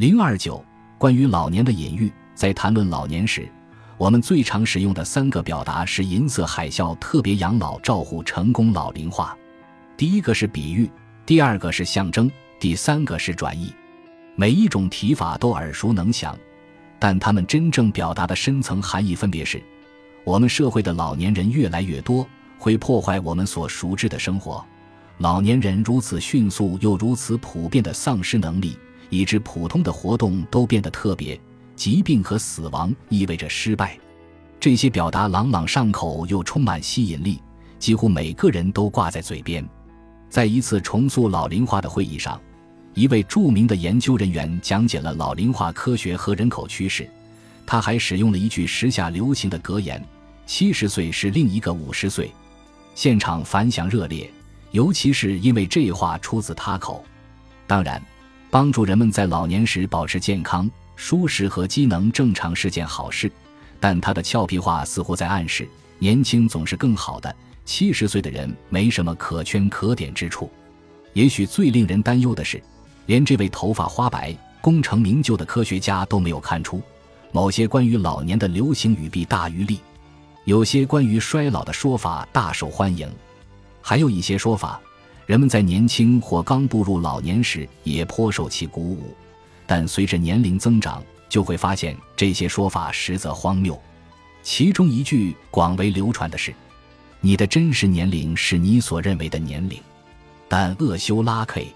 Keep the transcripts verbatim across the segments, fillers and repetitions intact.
零二九关于老年的隐喻。在谈论老年时，我们最常使用的三个表达是银色海啸特别养老照护成功老龄化。第一个是比喻，第二个是象征，第三个是转译。每一种提法都耳熟能详，但它们真正表达的深层含义分别是：我们社会的老年人越来越多，会破坏我们所熟知的生活。老年人如此迅速又如此普遍的丧失能力，以致普通的活动都变得特别，疾病和死亡意味着失败。这些表达朗朗上口又充满吸引力，几乎每个人都挂在嘴边。在一次重塑老龄化的会议上，一位著名的研究人员讲解了老龄化科学和人口趋势，他还使用了一句时下流行的格言：七十岁是另一个五十岁。现场反响热烈，尤其是因为这话出自他口。当然，帮助人们在老年时保持健康、舒适和机能正常是件好事，但他的俏皮话似乎在暗示，年轻总是更好的，七十岁的人没什么可圈可点之处。也许最令人担忧的是，连这位头发花白、功成名就的科学家都没有看出，某些关于老年的流行语弊大于利。有些关于衰老的说法大受欢迎，还有一些说法人们在年轻或刚步入老年时也颇受其鼓舞，但随着年龄增长，就会发现这些说法实则荒谬。其中一句广为流传的是：你的真实年龄是你所认为的年龄。但厄修拉 K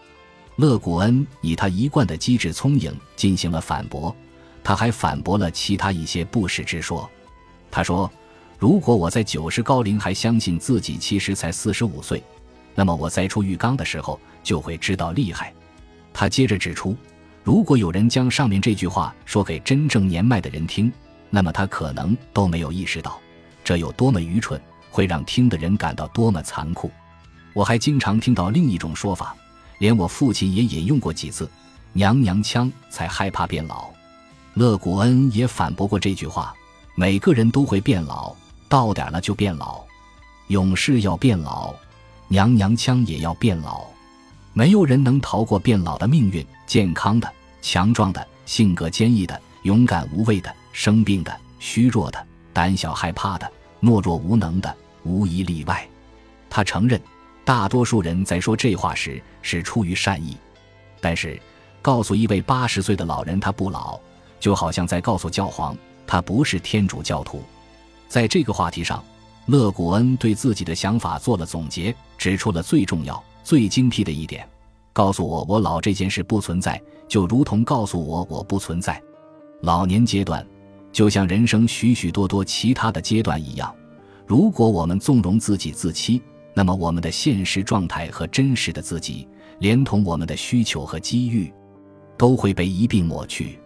勒古恩以他一贯的机智聪颖进行了反驳，他还反驳了其他一些不实之说。他说，如果我在九十高龄还相信自己其实才四十五岁，那么我再出浴缸的时候就会知道厉害。他接着指出，如果有人将上面这句话说给真正年迈的人听，那么他可能都没有意识到这有多么愚蠢，会让听的人感到多么残酷。我还经常听到另一种说法，连我父亲也引用过几次：娘娘腔才害怕变老。勒古恩也反驳过这句话：每个人都会变老，到点了就变老，勇士要变老，娘娘腔也要变老，没有人能逃过变老的命运。健康的、强壮的、性格坚毅的、勇敢无畏的、生病的、虚弱的、胆小害怕的、懦弱无能的，无一例外。他承认，大多数人在说这话时是出于善意，但是告诉一位八十岁的老人他不老，就好像在告诉教皇他不是天主教徒。在这个话题上，勒古恩对自己的想法做了总结，指出了最重要、最精辟的一点：告诉我我老这件事不存在，就如同告诉我我不存在。老年阶段就像人生许许多多其他的阶段一样，如果我们纵容自己自欺，那么我们的现实状态和真实的自己，连同我们的需求和机遇，都会被一并抹去。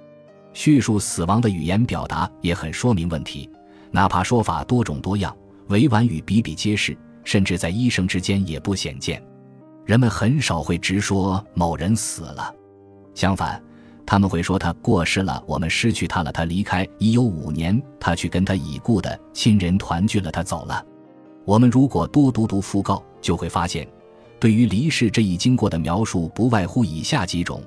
叙述死亡的语言表达也很说明问题，哪怕说法多种多样，委婉语比比皆是，甚至在医生之间也不鲜见。人们很少会直说某人死了，相反，他们会说他过世了，我们失去他了，他离开一九五五年，他去跟他已故的亲人团聚了，他走了。我们如果多读读讣告，就会发现对于离世这一经过的描述不外乎以下几种：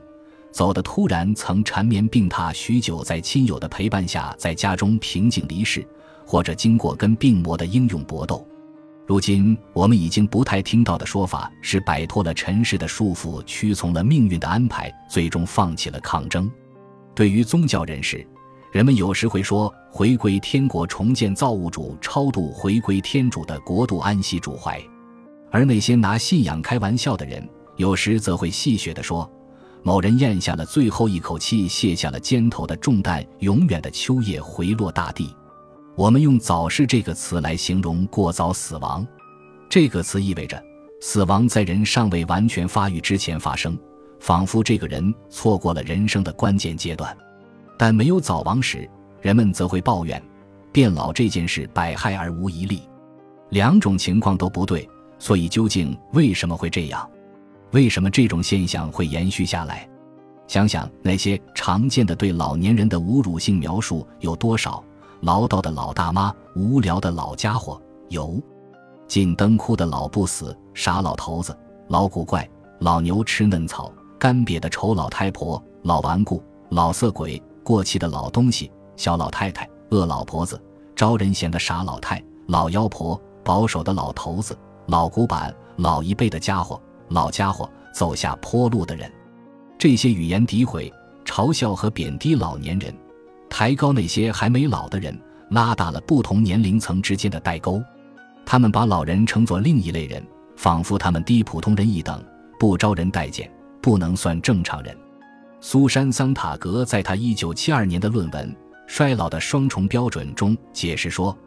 走得突然，曾缠绵病榻许久，在亲友的陪伴下在家中平静离世，或者经过跟病魔的英勇搏斗。如今我们已经不太听到的说法是摆脱了尘世的束缚，屈从了命运的安排，最终放弃了抗争。对于宗教人士，人们有时会说回归天国，重建造物主，超度回归天主的国度，安息主怀。而那些拿信仰开玩笑的人，有时则会戏谑地说，某人咽下了最后一口气，卸下了肩头的重担，永远的秋叶回落大地。我们用早逝这个词来形容过早死亡，这个词意味着死亡在人尚未完全发育之前发生，仿佛这个人错过了人生的关键阶段。但没有早亡时，人们则会抱怨变老这件事百害而无一利。两种情况都不对，所以究竟为什么会这样？为什么这种现象会延续下来？想想那些常见的对老年人的侮辱性描述有多少：唠叨的老大妈，无聊的老家伙，油进灯窟的老不死，傻老头子，老古怪，老牛吃嫩草，干瘪的丑老太婆，老顽固，老色鬼、过期的老东西、小老太太、恶老婆子、招人嫌的傻老太、老妖婆、保守的老头子、老古板、老一辈的家伙、老家伙、走下坡路的人。这些语言诋毁、嘲笑和贬低老年人，抬高那些还没老的人，拉大了不同年龄层之间的代沟。他们把老人称作另一类人，仿佛他们低普通人一等，不招人待见，不能算正常人。苏珊·桑塔格在他一九七二年的论文《衰老的双重标准》中解释说，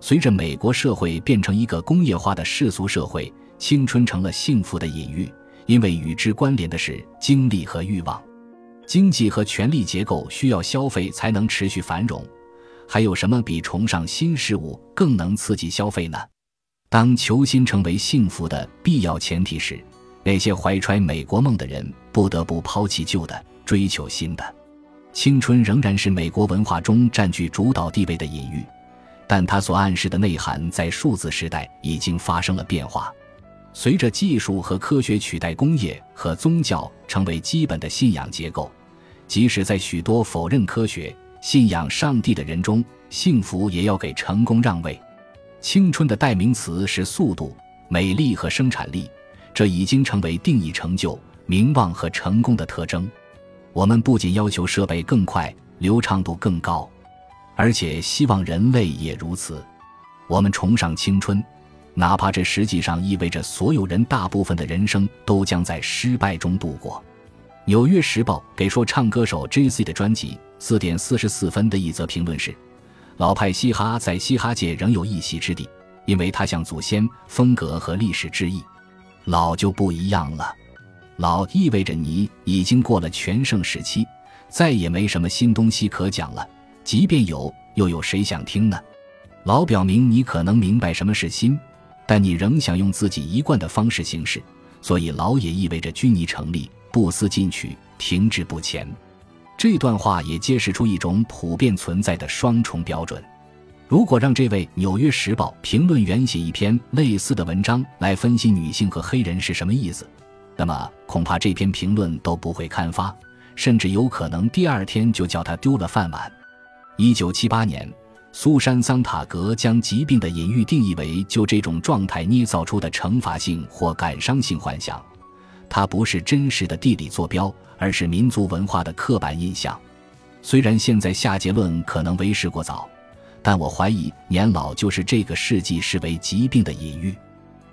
随着美国社会变成一个工业化的世俗社会，青春成了幸福的隐喻，因为与之关联的是精力和欲望。经济和权力结构需要消费才能持续繁荣，还有什么比崇尚新事物更能刺激消费呢？当求新成为幸福的必要前提时，那些怀揣美国梦的人不得不抛弃旧的，追求新的。青春仍然是美国文化中占据主导地位的隐喻，但它所暗示的内涵在数字时代已经发生了变化。随着技术和科学取代工业和宗教成为基本的信仰结构，即使在许多否认科学、信仰上帝的人中，幸福也要给成功让位。青春的代名词是速度、美丽和生产力，这已经成为定义成就、名望和成功的特征。我们不仅要求设备更快、流畅度更高，而且希望人类也如此。我们崇尚青春，哪怕这实际上意味着所有人大部分的人生都将在失败中度过。纽约时报给说唱歌手 J C 的专辑 四点四十四 分的一则评论是，老派嘻哈在嘻哈界仍有一席之地，因为它向祖先、风格和历史致意。老就不一样了，老意味着你已经过了全盛时期，再也没什么新东西可讲了，即便有，又有谁想听呢？老表明你可能明白什么是新，但你仍想用自己一贯的方式行事，所以老也意味着拘泥成立，不思进取，停滞不前。这段话也揭示出一种普遍存在的双重标准。如果让这位纽约时报评论员写一篇类似的文章来分析女性和黑人是什么意思，那么恐怕这篇评论都不会刊发，甚至有可能第二天就叫他丢了饭碗。一九七八年，苏珊·桑塔格将疾病的隐喻定义为就这种状态捏造出的惩罚性或感伤性幻想，它不是真实的地理坐标，而是民族文化的刻板印象。虽然现在下结论可能为时过早，但我怀疑年老就是这个世纪视为疾病的隐喻。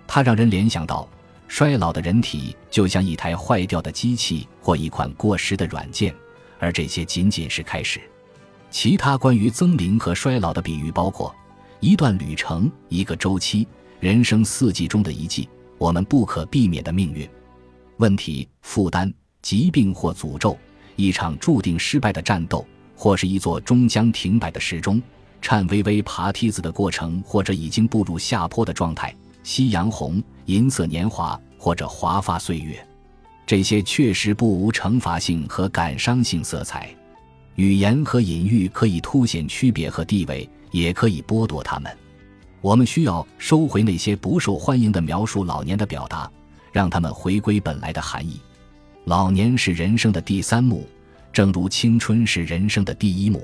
它让人联想到衰老的人体就像一台坏掉的机器或一款过时的软件，而这些仅仅是开始。其他关于增龄和衰老的比喻包括一段旅程、一个周期、人生四季中的一季，我们不可避免的命运、问题、负担、疾病或诅咒，一场注定失败的战斗，或是一座终将停摆的时钟，颤巍巍爬梯子的过程，或者已经步入下坡的状态，夕阳红、银色年华，或者华发岁月。这些确实不无惩罚性和感伤性色彩。语言和隐喻可以凸显区别和地位，也可以剥夺它们。我们需要收回那些不受欢迎的描述老年的表达，让它们回归本来的含义。老年是人生的第三幕，正如青春是人生的第一幕。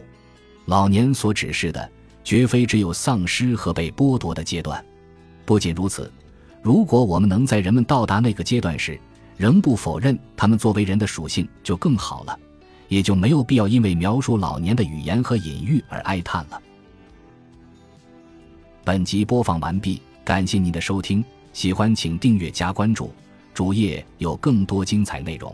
老年所指示的绝非只有丧失和被剥夺的阶段。不仅如此，如果我们能在人们到达那个阶段时仍不否认他们作为人的属性，就更好了，也就没有必要因为描述老年的语言和隐喻而哀叹了。本集播放完毕，感谢您的收听，喜欢请订阅加关注，主页有更多精彩内容。